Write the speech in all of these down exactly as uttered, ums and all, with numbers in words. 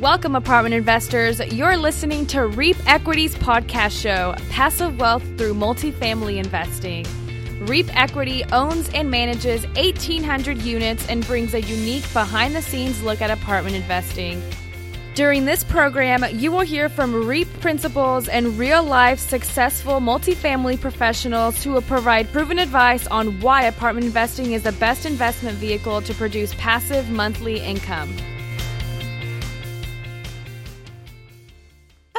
Welcome, apartment investors. You're listening to REAP Equity's podcast show, Passive Wealth Through Multifamily Investing. REAP Equity owns and manages eighteen hundred units and brings a unique behind-the-scenes look at apartment investing. During this program, you will hear from REAP principals and real-life successful multifamily professionals who will provide proven advice on why apartment investing is the best investment vehicle to produce passive monthly income.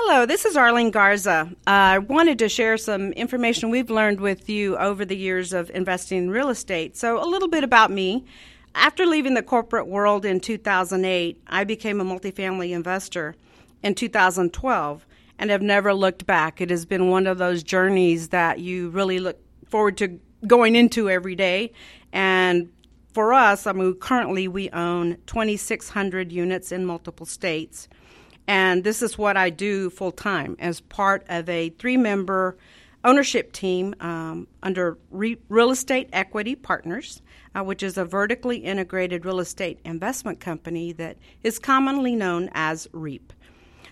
Hello, this is Arlene Garza. Uh, I wanted to share some information we've learned with you over the years of investing in real estate. So a little bit about me. After leaving the corporate world in two thousand eight, I became a multifamily investor in two thousand twelve and have never looked back. It has been one of those journeys that you really look forward to going into every day. And for us, I mean, currently we own twenty-six hundred units in multiple states. And this is what I do full-time as part of a three-member ownership team um, under Re- Real Estate Equity Partners, uh, which is a vertically integrated real estate investment company that is commonly known as REAP.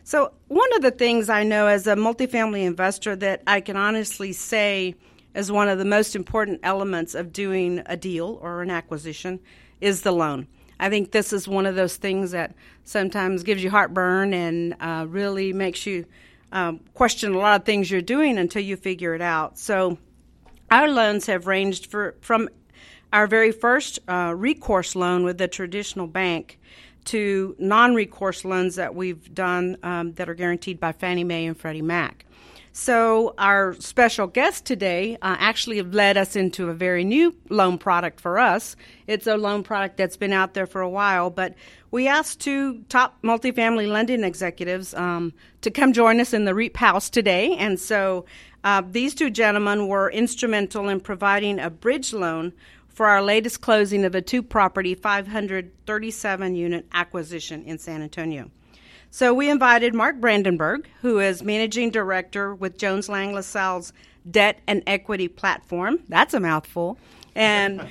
So one of the things I know as a multifamily investor that I can honestly say is one of the most important elements of doing a deal or an acquisition is the loan. I think this is one of those things that sometimes gives you heartburn and uh, really makes you um, question a lot of things you're doing until you figure it out. So our loans have ranged for, from our very first uh, recourse loan with the traditional bank to non-recourse loans that we've done um, that are guaranteed by Fannie Mae and Freddie Mac. So our special guest today uh, actually led us into a very new loan product for us. It's a loan product that's been out there for a while, but we asked two top multifamily lending executives um, to come join us in the REAP house today. And so uh, these two gentlemen were instrumental in providing a bridge loan for our latest closing of a two-property, five hundred thirty-seven unit acquisition in San Antonio. So we invited Mark Brandenburg, who is Managing Director with Jones Lang LaSalle's Debt and Equity Platform. That's a mouthful. And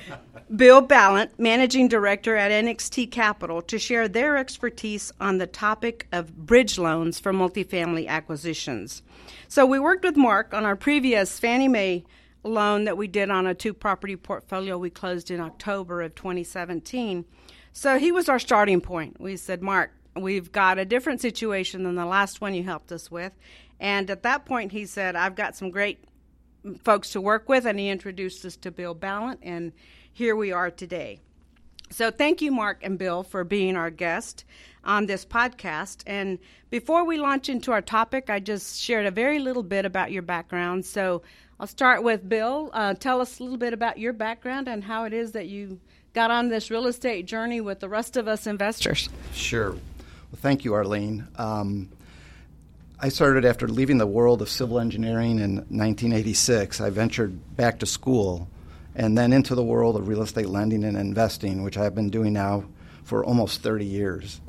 Bill Ballant, Managing Director at N X T Capital, to share their expertise on the topic of bridge loans for multifamily acquisitions. So we worked with Mark on our previous Fannie Mae loan that we did on a two-property portfolio we closed in October of twenty seventeen. So he was our starting point. We said, Mark, we've got a different situation than the last one you helped us with. And at that point, he said, I've got some great folks to work with, and he introduced us to Bill Ballant, and here we are today. So thank you, Mark and Bill, for being our guest on this podcast. And before we launch into our topic, I just shared a very little bit about your background. So I'll start with Bill. Uh, tell us a little bit about your background and how it is that you got on this real estate journey with the rest of us investors. Sure. Thank you, Arlene. Um, I started after leaving the world of civil engineering in nineteen eighty-six. I ventured back to school and then into the world of real estate lending and investing, which I've been doing now for almost thirty years.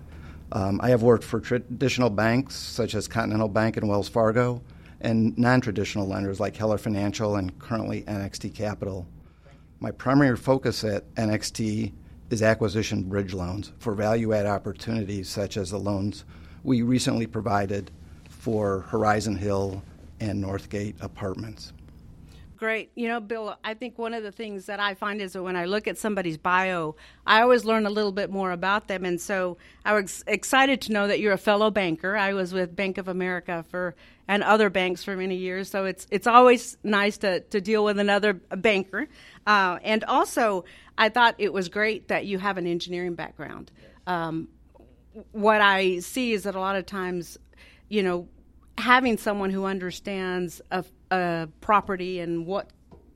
Um, I have worked for traditional banks such as Continental Bank and Wells Fargo and non-traditional lenders like Heller Financial and currently N X T Capital. My primary focus at N X T is acquisition bridge loans for value-add opportunities such as the loans we recently provided for Horizon Hill and Northgate Apartments. Great. You know, Bill, I think one of the things that I find is that when I look at somebody's bio, I always learn a little bit more about them. And so I was excited to know that you're a fellow banker. I was with Bank of America for and other banks for many years. So it's it's always nice to, to deal with another banker. Uh, and also, I thought it was great that you have an engineering background. Um, what I see is that a lot of times, you know, having someone who understands a, a property and what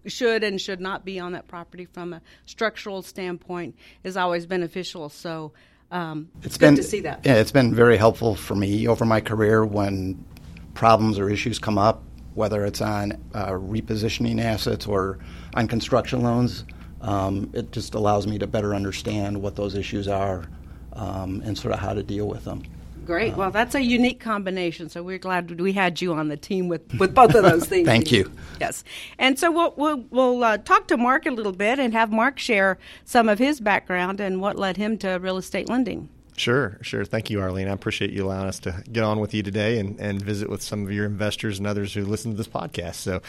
should and should not be on that property from a structural standpoint is always beneficial. So um, it's good been, to see that. Yeah, it's been very helpful for me over my career when problems or issues come up, whether it's on uh, repositioning assets or on construction loans. Um, it just allows me to better understand what those issues are um, and sort of how to deal with them. Great. Well, that's a unique combination, so we're glad we had you on the team with, with both of those things. Thank you. Yes. And so we'll we'll, we'll uh, talk to Mark a little bit and have Mark share some of his background and what led him to real estate lending. Sure, sure. Thank you, Arlene. I appreciate you allowing us to get on with you today and, and visit with some of your investors and others who listen to this podcast. So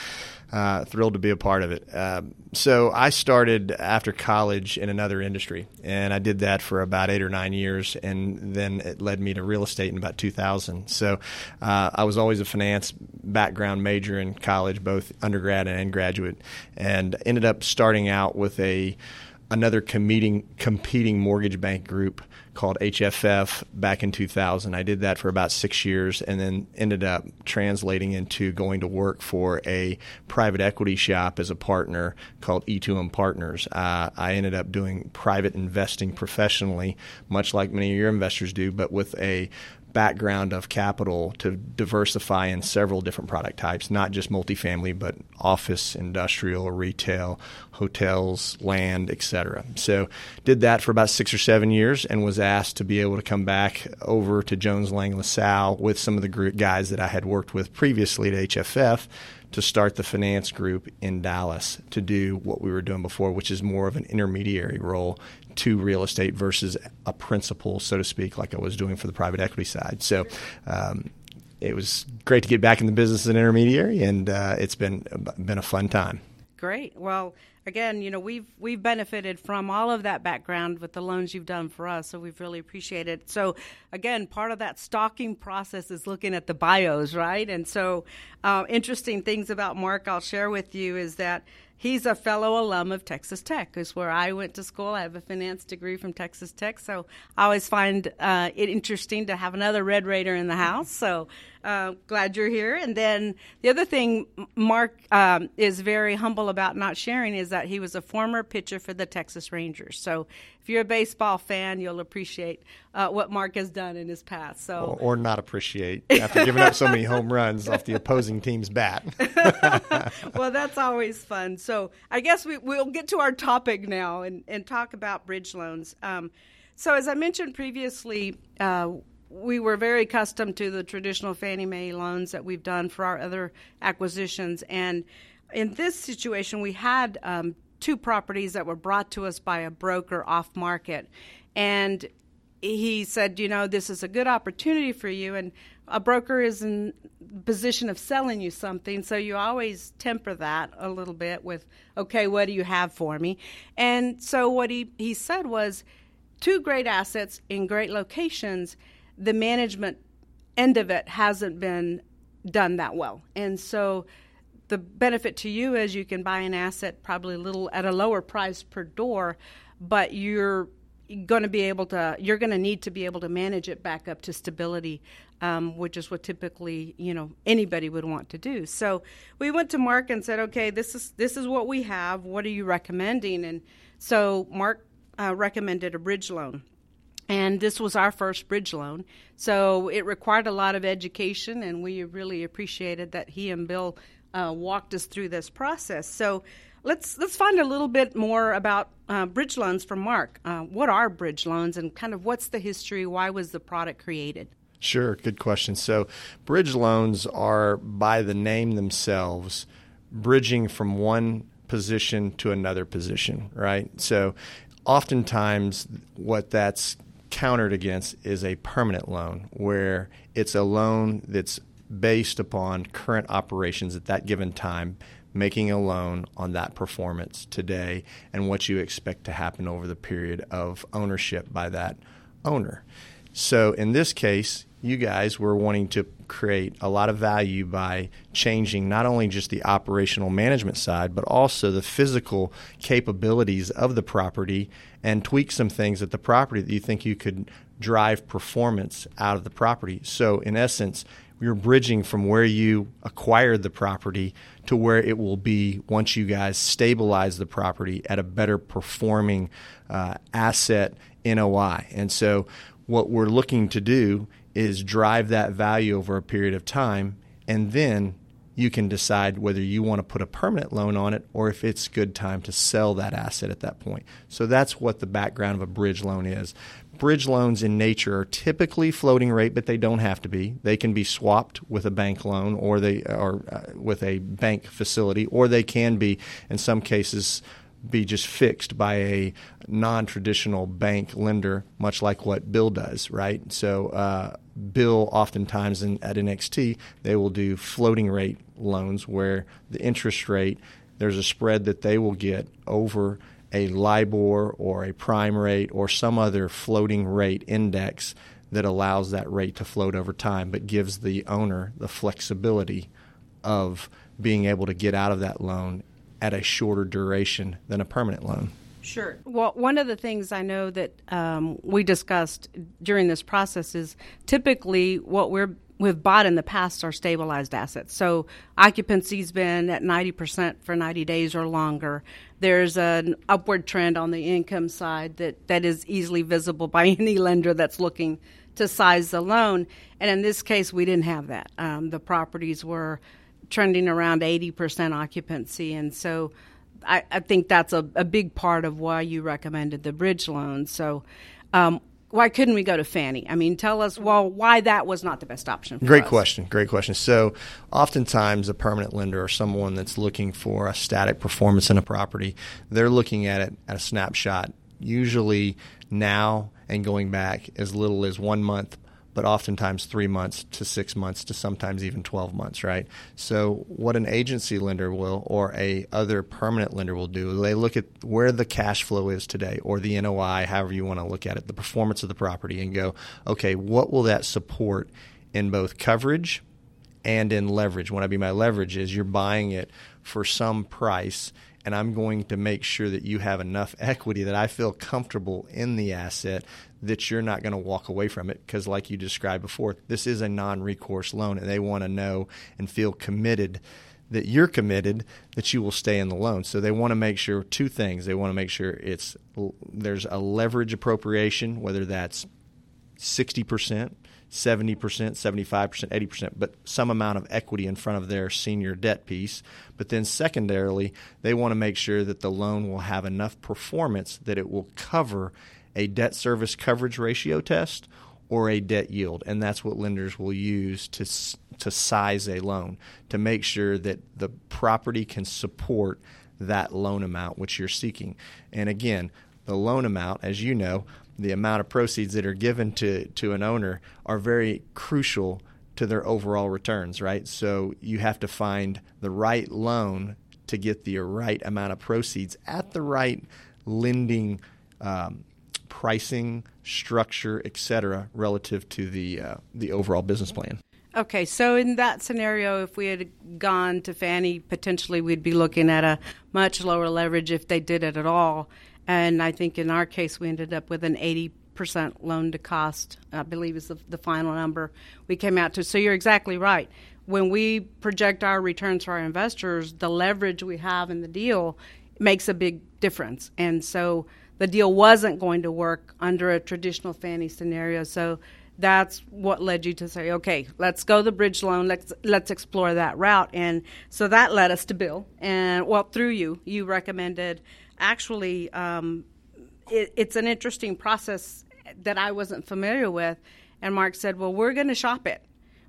uh, thrilled to be a part of it. Uh, so I started after college in another industry, and I did that for about eight or nine years, and then it led me to real estate in about two thousand. So uh, I was always a finance background major in college, both undergrad and graduate, and ended up starting out with a another competing, competing mortgage bank group called H F F back in two thousand. I did that for about six years and then ended up translating into going to work for a private equity shop as a partner called E two M Partners. Uh, I ended up doing private investing professionally, much like many of your investors do, but with a background of capital to diversify in several different product types, not just multifamily, but office, industrial, retail, hotels, land, et cetera. So did that for about six or seven years and was asked to be able to come back over to Jones Lang LaSalle with some of the group guys that I had worked with previously at H F F to start the finance group in Dallas to do what we were doing before, which is more of an intermediary role to real estate versus a principal, so to speak, like I was doing for the private equity side. So um, it was great to get back in the business as an intermediary, and uh, it's been been a fun time. Great. Well, again, you know, we've we've benefited from all of that background with the loans you've done for us, so we've really appreciated it. So, again, part of that stalking process is looking at the bios, right? And so uh, interesting things about Mark I'll share with you is that he's a fellow alum of Texas Tech, is where I went to school. I have a finance degree from Texas Tech, so I always find uh, it interesting to have another Red Raider in the house, so uh, glad you're here. And then the other thing Mark um, is very humble about not sharing is that he was a former pitcher for the Texas Rangers. So if you're a baseball fan, you'll appreciate uh, what Mark has done in his past. So Or, or not appreciate after giving up so many home runs off the opposing team's bat. Well, that's always fun. So So I guess we, we'll get to our topic now and, and talk about bridge loans. Um, so as I mentioned previously, uh, we were very accustomed to the traditional Fannie Mae loans that we've done for our other acquisitions. And in this situation, we had um, two properties that were brought to us by a broker off market. And he said, you know, this is a good opportunity for you. And a broker is in position of selling you something, so you always temper that a little bit with, okay, what do you have for me? And so what he, he said was, two great assets in great locations, the management end of it hasn't been done that well. And so the benefit to you is you can buy an asset probably a little at a lower price per door, but you're going to be able to, you're going to need to be able to manage it back up to stability, um, which is what typically, you know, anybody would want to do. So we went to Mark and said, okay, this is, this is what we have. What are you recommending? And so Mark uh, recommended a bridge loan. And this was our first bridge loan. So it required a lot of education, and we really appreciated that he and Bill uh, walked us through this process. So Let's let's find a little bit more about uh, bridge loans from Mark. Uh, what are bridge loans, and kind of what's the history? Why was the product created? Sure, good question. So bridge loans are, by the name themselves, bridging from one position to another position, right? So oftentimes what that's countered against is a permanent loan, where it's a loan that's based upon current operations at that given time, making a loan on that performance today and what you expect to happen over the period of ownership by that owner. So in this case, you guys were wanting to create a lot of value by changing not only just the operational management side, but also the physical capabilities of the property and tweak some things at the property that you think you could drive performance out of the property. So in essence, you're bridging from where you acquired the property to where it will be once you guys stabilize the property at a better performing uh, asset N O I. And so what we're looking to do is drive that value over a period of time, and then you can decide whether you want to put a permanent loan on it or if it's good time to sell that asset at that point. So that's what the background of a bridge loan is. Bridge loans in nature are typically floating rate, but they don't have to be. They can be swapped with a bank loan or they or uh, with a bank facility, or they can be, in some cases, be just fixed by a non-traditional bank lender, much like what Bill does, right? So uh, Bill oftentimes in, at N X T, they will do floating rate loans where the interest rate, there's a spread that they will get over a LIBOR or a prime rate or some other floating rate index that allows that rate to float over time, but gives the owner the flexibility of being able to get out of that loan at a shorter duration than a permanent loan. Sure. Well, one of the things I know that um, we discussed during this process is typically what we're, we've bought in the past are stabilized assets. So occupancy's been at ninety percent for ninety days or longer. There's an upward trend on the income side that, that is easily visible by any lender that's looking to size the loan. And in this case, we didn't have that. Um, the properties were trending around eighty percent occupancy. And so I, I think that's a, a big part of why you recommended the bridge loan. So um, why couldn't we go to Fannie? I mean, tell us, well, why that was not the best option for Great us. question. Great question. So oftentimes a permanent lender or someone that's looking for a static performance in a property, they're looking at it at a snapshot, usually now and going back as little as one month, but oftentimes three months to six months to sometimes even twelve months, right? So what an agency lender will or a other permanent lender will do, they look at where the cash flow is today or the N O I, however you want to look at it, the performance of the property and go, okay, what will that support in both coverage and in leverage? What I mean by leverage is you're buying it for some price, and I'm going to make sure that you have enough equity that I feel comfortable in the asset that you're not going to walk away from it, because like you described before, this is a non-recourse loan, and they want to know and feel committed that you're committed, that you will stay in the loan. So they want to make sure two things. They want to make sure it's there's a leverage appropriation, whether that's sixty percent, seventy percent, seventy-five percent, eighty percent, but some amount of equity in front of their senior debt piece. But then secondarily, they want to make sure that the loan will have enough performance that it will cover a debt service coverage ratio test or a debt yield. And that's what lenders will use to to size a loan, to make sure that the property can support that loan amount which you're seeking. And again, the loan amount, as you know, the amount of proceeds that are given to, to an owner are very crucial to their overall returns, right? So you have to find the right loan to get the right amount of proceeds at the right lending um, pricing, structure, et cetera, relative to the uh, the overall business plan. Okay, so in that scenario, if we had gone to Fannie, potentially we'd be looking at a much lower leverage if they did it at all. And I think in our case, we ended up with an eighty percent loan to cost, I believe is the, the final number we came out to. So you're exactly right. When we project our returns for our investors, the leverage we have in the deal makes a big difference. And so the deal wasn't going to work under a traditional Fannie scenario. So that's what led you to say, okay, let's go the bridge loan. Let's let's explore that route. And so that led us to Bill. And, well, through you, you recommended Actually, um, it, it's an interesting process that I wasn't familiar with. And Mark said, well, we're going to shop it.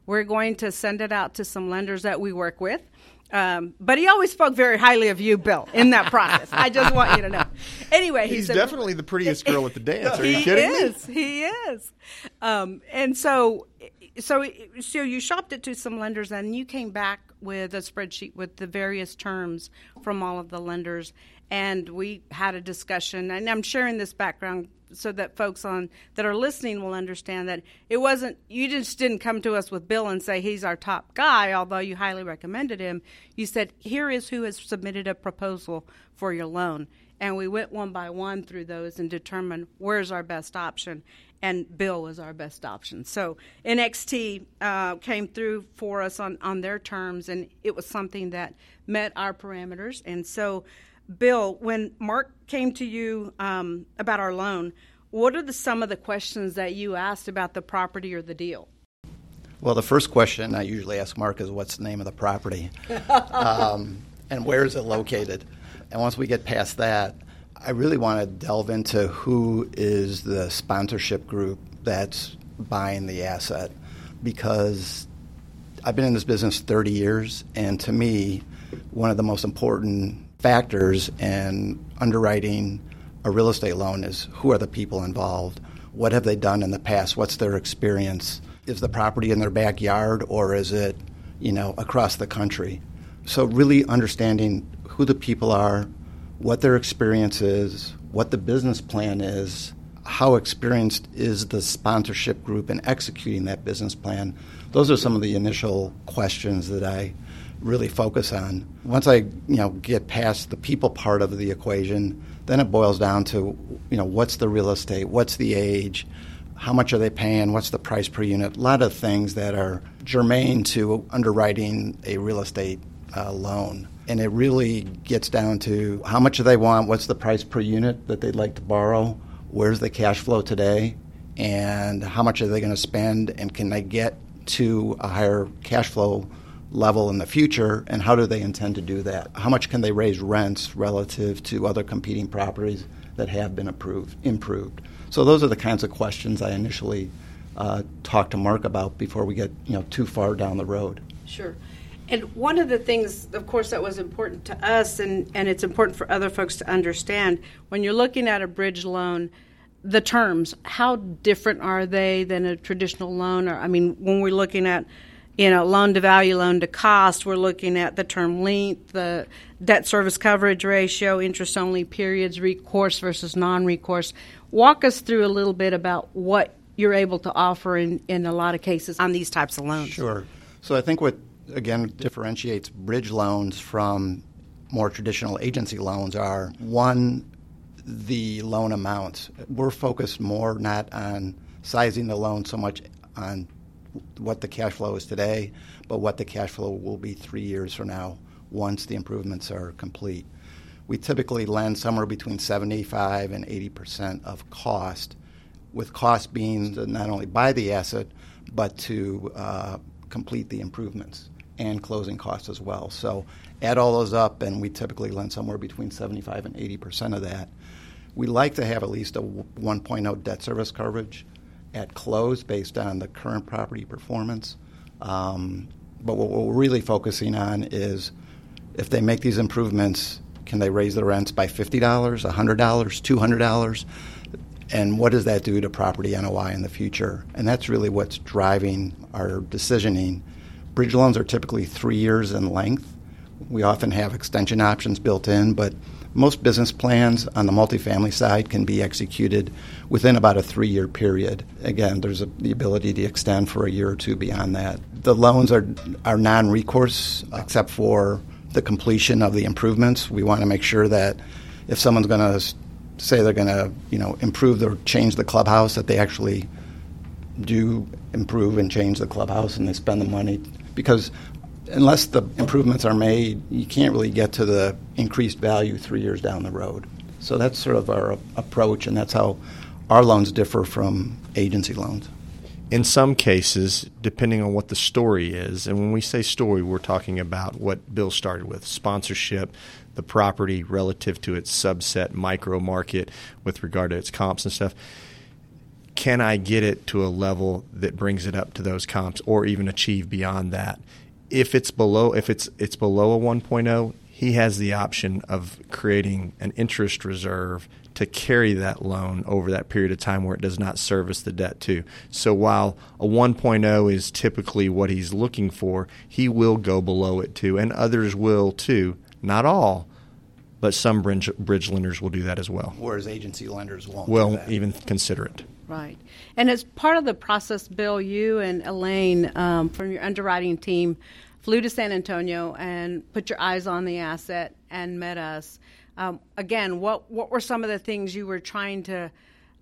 We're going to send it out to some lenders that we work with. Um, but he always spoke very highly of you, Bill, in that process. I just want you to know. Anyway, he's said, definitely the prettiest girl at the dance. Are you kidding is, me? He is. He is. Um, and so, so, so you shopped it to some lenders, and you came back with a spreadsheet with the various terms from all of the lenders. And we had a discussion, and I'm sharing this background so that folks on that are listening will understand that it wasn't, you just didn't come to us with Bill and say he's our top guy, although you highly recommended him. You said, here is who has submitted a proposal for your loan. And we went one by one through those and determined where's our best option. And Bill was our best option. So N X T uh, came through for us on, on their terms, and it was something that met our parameters. And so Bill, when Mark came to you um, about our loan, what are the, some of the questions that you asked about the property or the deal? Well, the first question I usually ask Mark is, what's the name of the property? um, and where is it located? And once we get past that, I really want to delve into who is the sponsorship group that's buying the asset, because I've been in this business thirty years, and to me, one of the most important factors in underwriting a real estate loan is who are the people involved, what have they done in the past, what's their experience, is the property in their backyard or is it, you know, across the country. So really understanding who the people are, what their experience is, what the business plan is, how experienced is the sponsorship group in executing that business plan. Those are some of the initial questions that I really focus on. Once I, you know, get past the people part of the equation, then it boils down to, you know, what's the real estate, what's the age, how much are they paying, what's the price per unit, a lot of things that are germane to underwriting a real estate uh, loan. And it really gets down to how much do they want, what's the price per unit that they'd like to borrow, where's the cash flow today, and how much are they going to spend, and can they get to a higher cash flow level in the future, and how do they intend to do that? How much can they raise rents relative to other competing properties that have been approved, improved? So those are the kinds of questions I initially uh, talk to Mark about before we get, you know, too far down the road. Sure. And one of the things, of course, that was important to us, and, and it's important for other folks to understand, when you're looking at a bridge loan, the terms, how different are they than a traditional loan? Or I mean, when we're looking at, you know, loan-to-value, loan-to-cost, we're looking at the term length, the debt service coverage ratio, interest-only periods, recourse versus non-recourse. Walk us through a little bit about what you're able to offer in, in a lot of cases on these types of loans. Sure. So I think what, again, differentiates bridge loans from more traditional agency loans are, one, the loan amounts. We're focused more not on sizing the loan so much on what the cash flow is today, but what the cash flow will be three years from now once the improvements are complete. We typically lend somewhere between seventy-five and eighty percent of cost, with cost being to not only buy the asset, but to uh, complete the improvements and closing costs as well. So add all those up, and we typically lend somewhere between seventy-five and eighty percent of that. We like to have at least a one point oh debt service coverage at close based on the current property performance. Um, but what we're really focusing on is, if they make these improvements, can they raise the rents by fifty dollars, one hundred dollars, two hundred dollars? And what does that do to property N O I in the future? And that's really what's driving our decisioning. Bridge loans are typically three years in length. We often have extension options built in, but most business plans on the multifamily side can be executed within about a three-year period. Again, there's a, the ability to extend for a year or two beyond that. The loans are, are non-recourse except for the completion of the improvements. We want to make sure that if someone's going to say they're going to, you know, improve or change the clubhouse, that they actually do improve and change the clubhouse and they spend the money, because unless the improvements are made, you can't really get to the increased value three years down the road. So that's sort of our approach, and that's how our loans differ from agency loans. In some cases, depending on what the story is, and when we say story, we're talking about what Bill started with, sponsorship, the property relative to its subset micro market with regard to its comps and stuff. Can I get it to a level that brings it up to those comps or even achieve beyond that? If it's below, if it's it's below a one point oh, he has the option of creating an interest reserve to carry that loan over that period of time where it does not service the debt too. So while a one point oh is typically what he's looking for, he will go below it too, and others will too. Not all, but some bridge, bridge lenders will do that as well. Whereas agency lenders won't. Well, even consider it. Right. And as part of the process, Bill, you and Elaine um, from your underwriting team flew to San Antonio and put your eyes on the asset and met us. Um, again, what, what were some of the things you were trying to,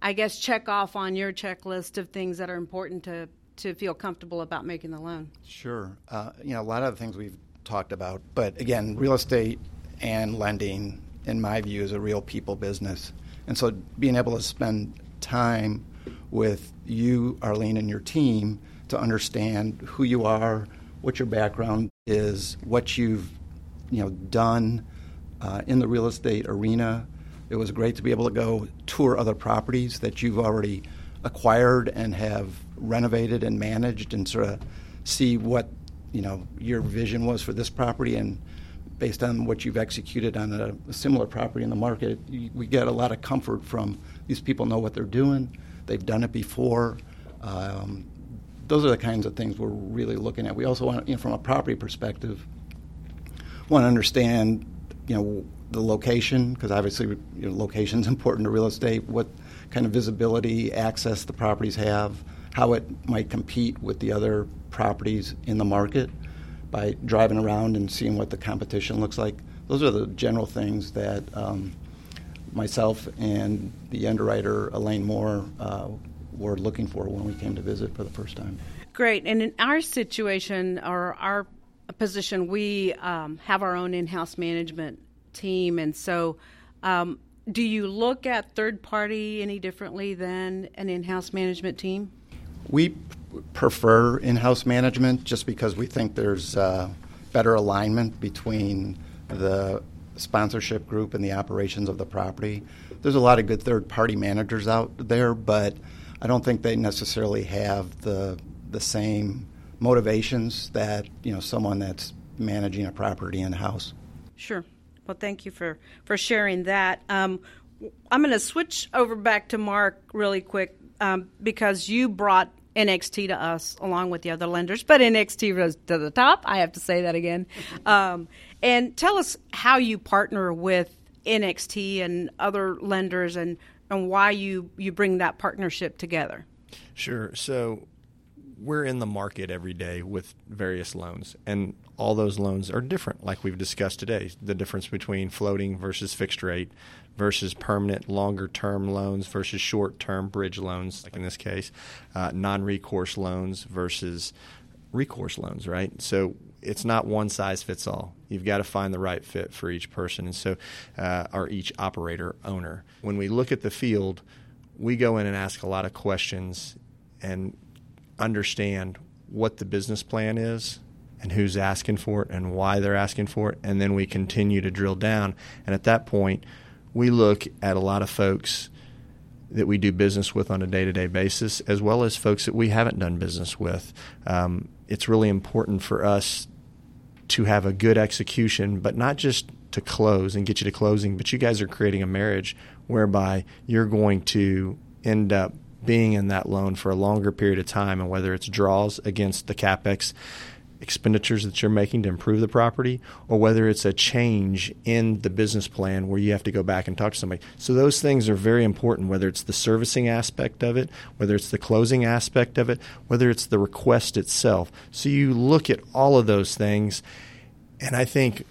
I guess, check off on your checklist of things that are important to, to feel comfortable about making the loan? Sure. Uh, you know, a lot of the things we've talked about. But, again, real estate and lending, in my view, is a real people business. And so being able to spend time with you, Arlene, and your team to understand who you are, what your background is, what you've, you know, done uh, in the real estate arena. It was great to be able to go tour other properties that you've already acquired and have renovated and managed, and sort of see what, you know, your vision was for this property and based on what you've executed on a, a similar property in the market, you, we get a lot of comfort from these people know what they're doing. They've done it before. Um, those are the kinds of things we're really looking at. We also want, you know, from a property perspective, want to understand, you know, the location, because obviously, you know, location is important to real estate, what kind of visibility, access the properties have, how it might compete with the other properties in the market by driving around and seeing what the competition looks like. Those are the general things that um, myself and the underwriter, Elaine Moore, uh, were looking for when we came to visit for the first time. Great. And in our situation, or our position, we um, have our own in-house management team. And so um, do you look at third party any differently than an in-house management team? We prefer in-house management just because we think there's uh, better alignment between the sponsorship group and the operations of the property. There's a lot of good third-party managers out there, but I don't think they necessarily have the the same motivations that, you know, someone that's managing a property in-house. Sure. Well, thank you for, for sharing that. Um, I'm going to switch over back to Mark really quick um, because you brought N X T to us along with the other lenders, but N X T rose to the top. I have to say that again. Um, and tell us how you partner with N X T and other lenders and, and why you, you bring that partnership together. Sure. So we're in the market every day with various loans, and all those loans are different, like we've discussed today, the difference between floating versus fixed rate versus permanent longer-term loans versus short-term bridge loans, like in this case, uh, non-recourse loans versus recourse loans, right? So it's not one size fits all. You've got to find the right fit for each person, and so uh, or each operator, owner. When we look at the field, we go in and ask a lot of questions and understand what the business plan is and who's asking for it and why they're asking for it, and then we continue to drill down. And at that point, we look at a lot of folks that we do business with on a day-to-day basis, as well as folks that we haven't done business with. Um, it's really important for us to have a good execution, but not just to close and get you to closing, but you guys are creating a marriage whereby you're going to end up being in that loan for a longer period of time, and whether it's draws against the CapEx expenditures that you're making to improve the property, or whether it's a change in the business plan where you have to go back and talk to somebody. So those things are very important, whether it's the servicing aspect of it, whether it's the closing aspect of it, whether it's the request itself. So you look at all of those things, and I think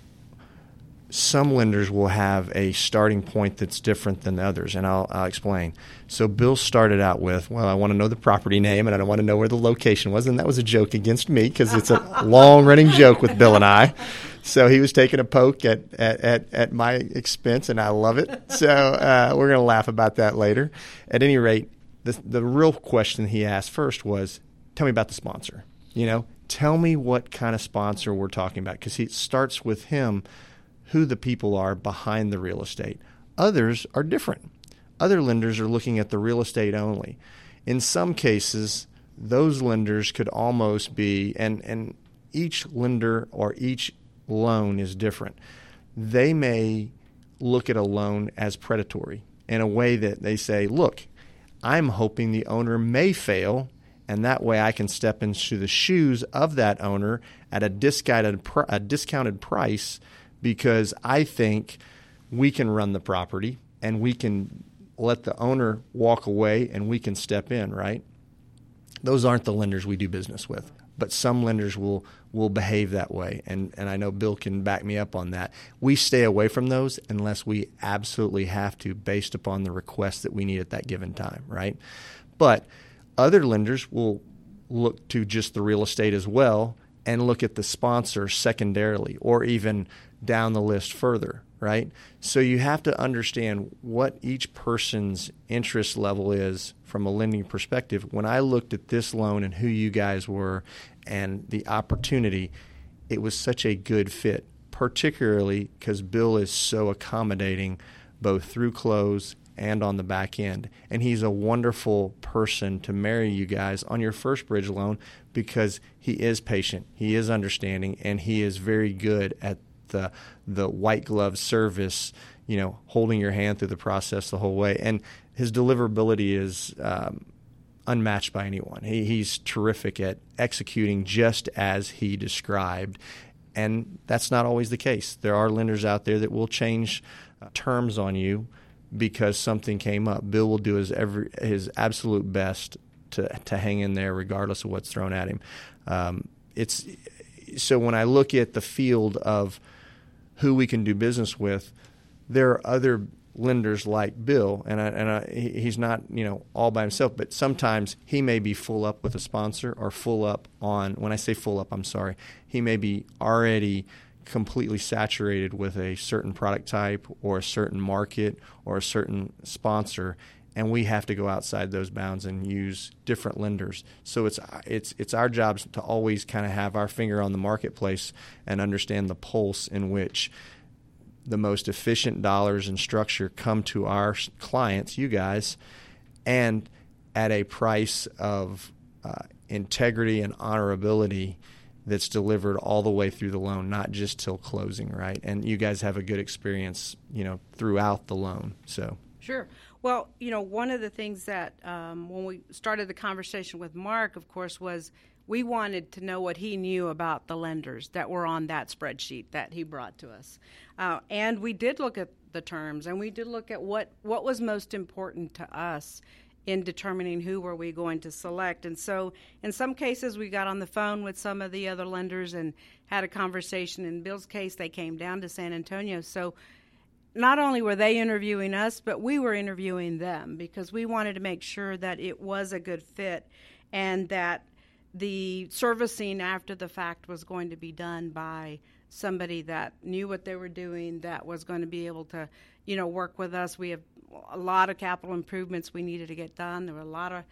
some lenders will have a starting point that's different than others, and I'll, I'll explain. So Bill started out with, well, I want to know the property name, and I want to know where the location was, and that was a joke against me because it's a long-running joke with Bill and I. So he was taking a poke at at, at, at my expense, and I love it. So uh, we're going to laugh about that later. At any rate, the, the real question he asked first was, tell me about the sponsor. You know, tell me what kind of sponsor we're talking about, because it starts with him, who the people are behind the real estate. Others are different. Other lenders are looking at the real estate only. In some cases, those lenders could almost be, and, and each lender or each loan is different. They may look at a loan as predatory in a way that they say, look, I'm hoping the owner may fail, and that way I can step into the shoes of that owner at a discounted, pr- a discounted price, because I think we can run the property and we can let the owner walk away and we can step in, right? Those aren't the lenders we do business with, but some lenders will will behave that way, and, and I know Bill can back me up on that. We stay away from those unless we absolutely have to based upon the request that we need at that given time, right? But other lenders will look to just the real estate as well and look at the sponsor secondarily or even down the list further, right? So you have to understand what each person's interest level is from a lending perspective. When I looked at this loan and who you guys were and the opportunity, it was such a good fit, particularly because Bill is so accommodating both through close and on the back end. And he's a wonderful person to marry you guys on your first bridge loan because he is patient, he is understanding, and he is very good at the the white glove service, you know, holding your hand through the process the whole way. And his deliverability is um, unmatched by anyone. He, he's terrific at executing just as he described. And that's not always the case. There are lenders out there that will change terms on you because something came up. Bill will do his every his absolute best to to hang in there regardless of what's thrown at him. Um, it's so when I look at the field of who we can do business with, there are other lenders like Bill, and I, and I, he's not, you know, all by himself, but sometimes he may be full up with a sponsor or full up on, when I say full up, I'm sorry, he may be already completely saturated with a certain product type or a certain market or a certain sponsor, and we have to go outside those bounds and use different lenders. So it's it's it's our job to always kind of have our finger on the marketplace and understand the pulse in which the most efficient dollars and structure come to our clients, you guys, and at a price of uh, integrity and honorability that's delivered all the way through the loan, not just till closing, right? And you guys have a good experience, you know, throughout the loan. So sure. Well, you know, one of the things that um, when we started the conversation with Mark, of course, was we wanted to know what he knew about the lenders that were on that spreadsheet that he brought to us. Uh, and we did look at the terms, and we did look at what, what was most important to us in determining who were we going to select. And so in some cases, we got on the phone with some of the other lenders and had a conversation. In Bill's case, they came down to San Antonio. So not only were they interviewing us, but we were interviewing them because we wanted to make sure that it was a good fit and that the servicing after the fact was going to be done by somebody that knew what they were doing, that was going to be able to, you know, work with us. We have a lot of capital improvements we needed to get done. There were a lot of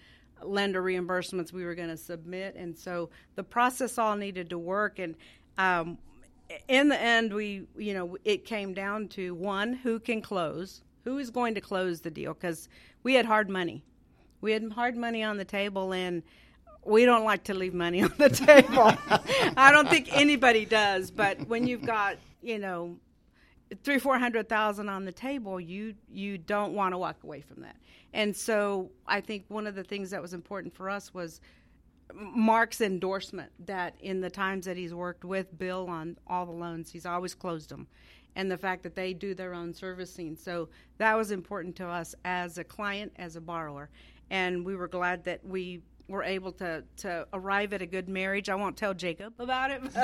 lender reimbursements we were going to submit. And so the process all needed to work. And um, in the end, we, you know, it came down to one, who can close, who is going to close the deal? Because we had hard money. We had hard money on the table, and we don't like to leave money on the table. I don't think anybody does. But when you've got, you know, three, four hundred thousand on the table, you you don't want to walk away from that. And so I think one of the things that was important for us was Mark's endorsement that in the times that he's worked with Bill on all the loans, he's always closed them, and the fact that they do their own servicing. So that was important to us as a client, as a borrower. And we were glad that we were able to, to arrive at a good marriage. I won't tell Jacob about it. So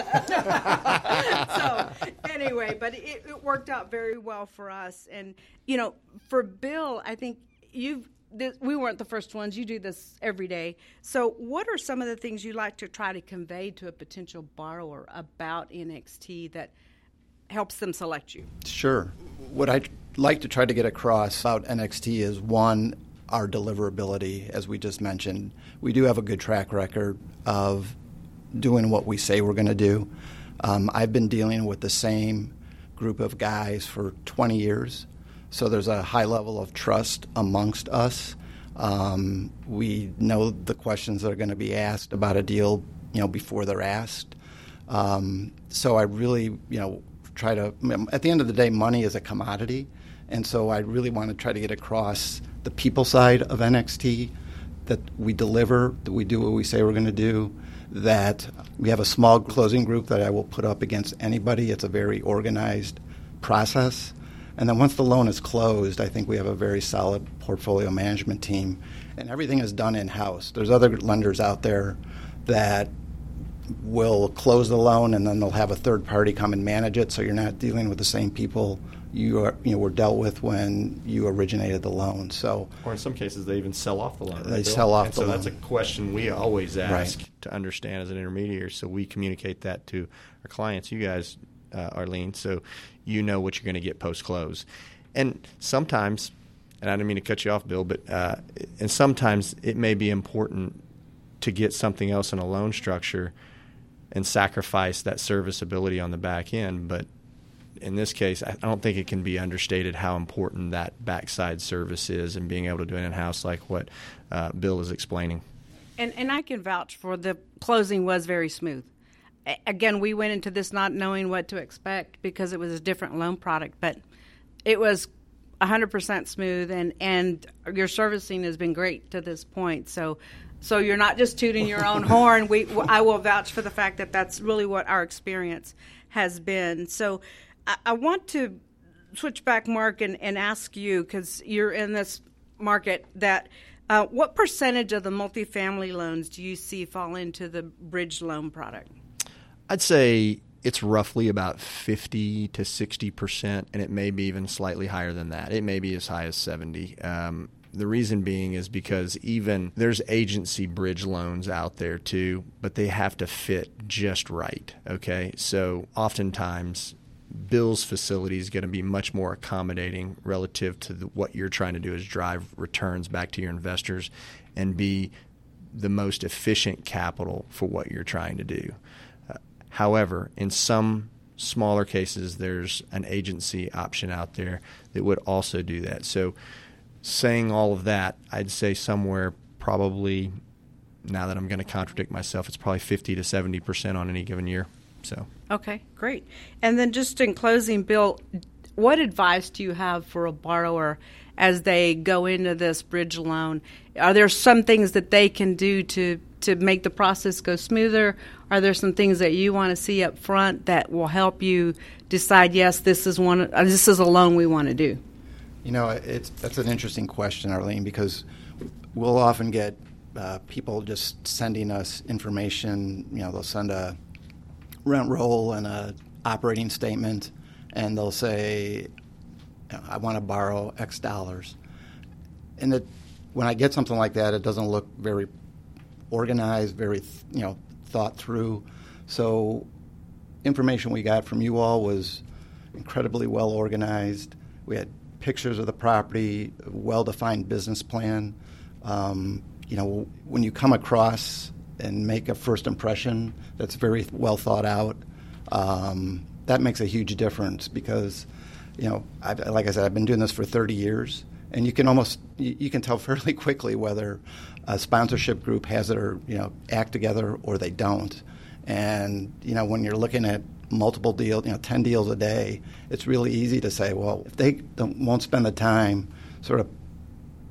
anyway, but it, it worked out very well for us. And, you know, for Bill, I think you've, this, we weren't the first ones. You do this every day. So what are some of the things you like to try to convey to a potential borrower about N X T that helps them select you? Sure. What I'd like to try to get across about N X T is, one, our deliverability, as we just mentioned. We do have a good track record of doing what we say we're going to do. Um, I've been dealing with the same group of guys for twenty years, so there's a high level of trust amongst us. Um, we know the questions that are going to be asked about a deal, you know, before they're asked. Um, so I really, you know, try to. At the end of the day, money is a commodity, and so I really want to try to get across the people side of N X T, that we deliver, that we do what we say we're going to do, that we have a small closing group that I will put up against anybody. It's a very organized process. And then once the loan is closed, I think we have a very solid portfolio management team, and everything is done in-house. There's other lenders out there that will close the loan, and then they'll have a third party come and manage it, so you're not dealing with the same people you are, you know, were dealt with when you originated the loan. So, or in some cases, they even sell off the loan. Right? They sell off and the so loan. So that's a question we always ask right. to understand as an intermediary. So we communicate that to our clients, you guys, uh, Arlene, so you know what you're going to get post-close. And sometimes, and I didn't mean to cut you off, Bill, but uh, and sometimes it may be important to get something else in a loan structure and sacrifice that serviceability on the back end, but in this case, I don't think it can be understated how important that backside service is and being able to do it in-house like what uh, Bill is explaining. And and I can vouch for the closing was very smooth. again, we went into this not knowing what to expect because it was a different loan product, but it was one hundred percent smooth, and, and your servicing has been great to this point. So so you're not just tooting your own horn. We I will vouch for the fact that that's really what our experience has been. So I, I want to switch back, Mark, and, and ask you, because you're in this market, that uh, what percentage of the multifamily loans do you see fall into the bridge loan product? I'd say it's roughly about fifty to sixty percent, and it may be even slightly higher than that. It may be as high as seventy. Um, the reason being is because even there's agency bridge loans out there too, but they have to fit just right, okay? So oftentimes Bill's facility is going to be much more accommodating relative to the, what you're trying to do is drive returns back to your investors and be the most efficient capital for what you're trying to do. However, in some smaller cases, there's an agency option out there that would also do that. So saying all of that, I'd say somewhere probably, now that I'm going to contradict myself, it's probably fifty to seventy percent on any given year. So okay, great. And then just in closing, Bill, what advice do you have for a borrower as they go into this bridge loan? Are there some things that they can do to to make the process go smoother? Are there some things that you want to see up front that will help you decide, yes, this is one, this is a loan we want to do? You know, it's that's an interesting question, Arlene, because we'll often get uh, people just sending us information. You know, they'll send a rent roll and a operating statement, and they'll say, I want to borrow X dollars. And it, when I get something like that, it doesn't look very organized, very, you know, thought through. So information we got from you all was incredibly well organized. We had pictures of the property, a well-defined business plan. Um, you know, when you come across and make a first impression that's very well thought out, um, that makes a huge difference because, you know, I, like I said, I've been doing this for thirty years. And you can almost you can tell fairly quickly whether a sponsorship group has their, you know, act together or they don't. And you know, when you're looking at multiple deals, you know, ten deals a day, it's really easy to say, well, if they don't, won't spend the time sort of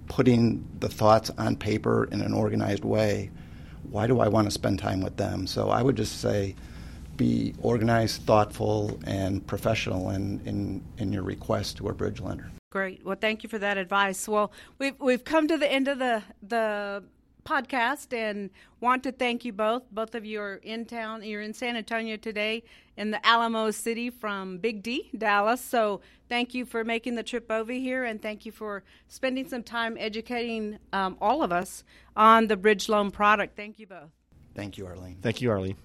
putting the thoughts on paper in an organized way, why do I want to spend time with them? So I would just say, be organized, thoughtful, and professional in in, in your request to a bridge lender. Great. Well, thank you for that advice. Well, we've we've come to the end of the the podcast and want to thank you both. Both of you are in town. You're in San Antonio today in the Alamo City from Big D, Dallas. So thank you for making the trip over here, and thank you for spending some time educating um, all of us on the bridge loan product. Thank you both. Thank you, Arlene. Thank you, Arlene.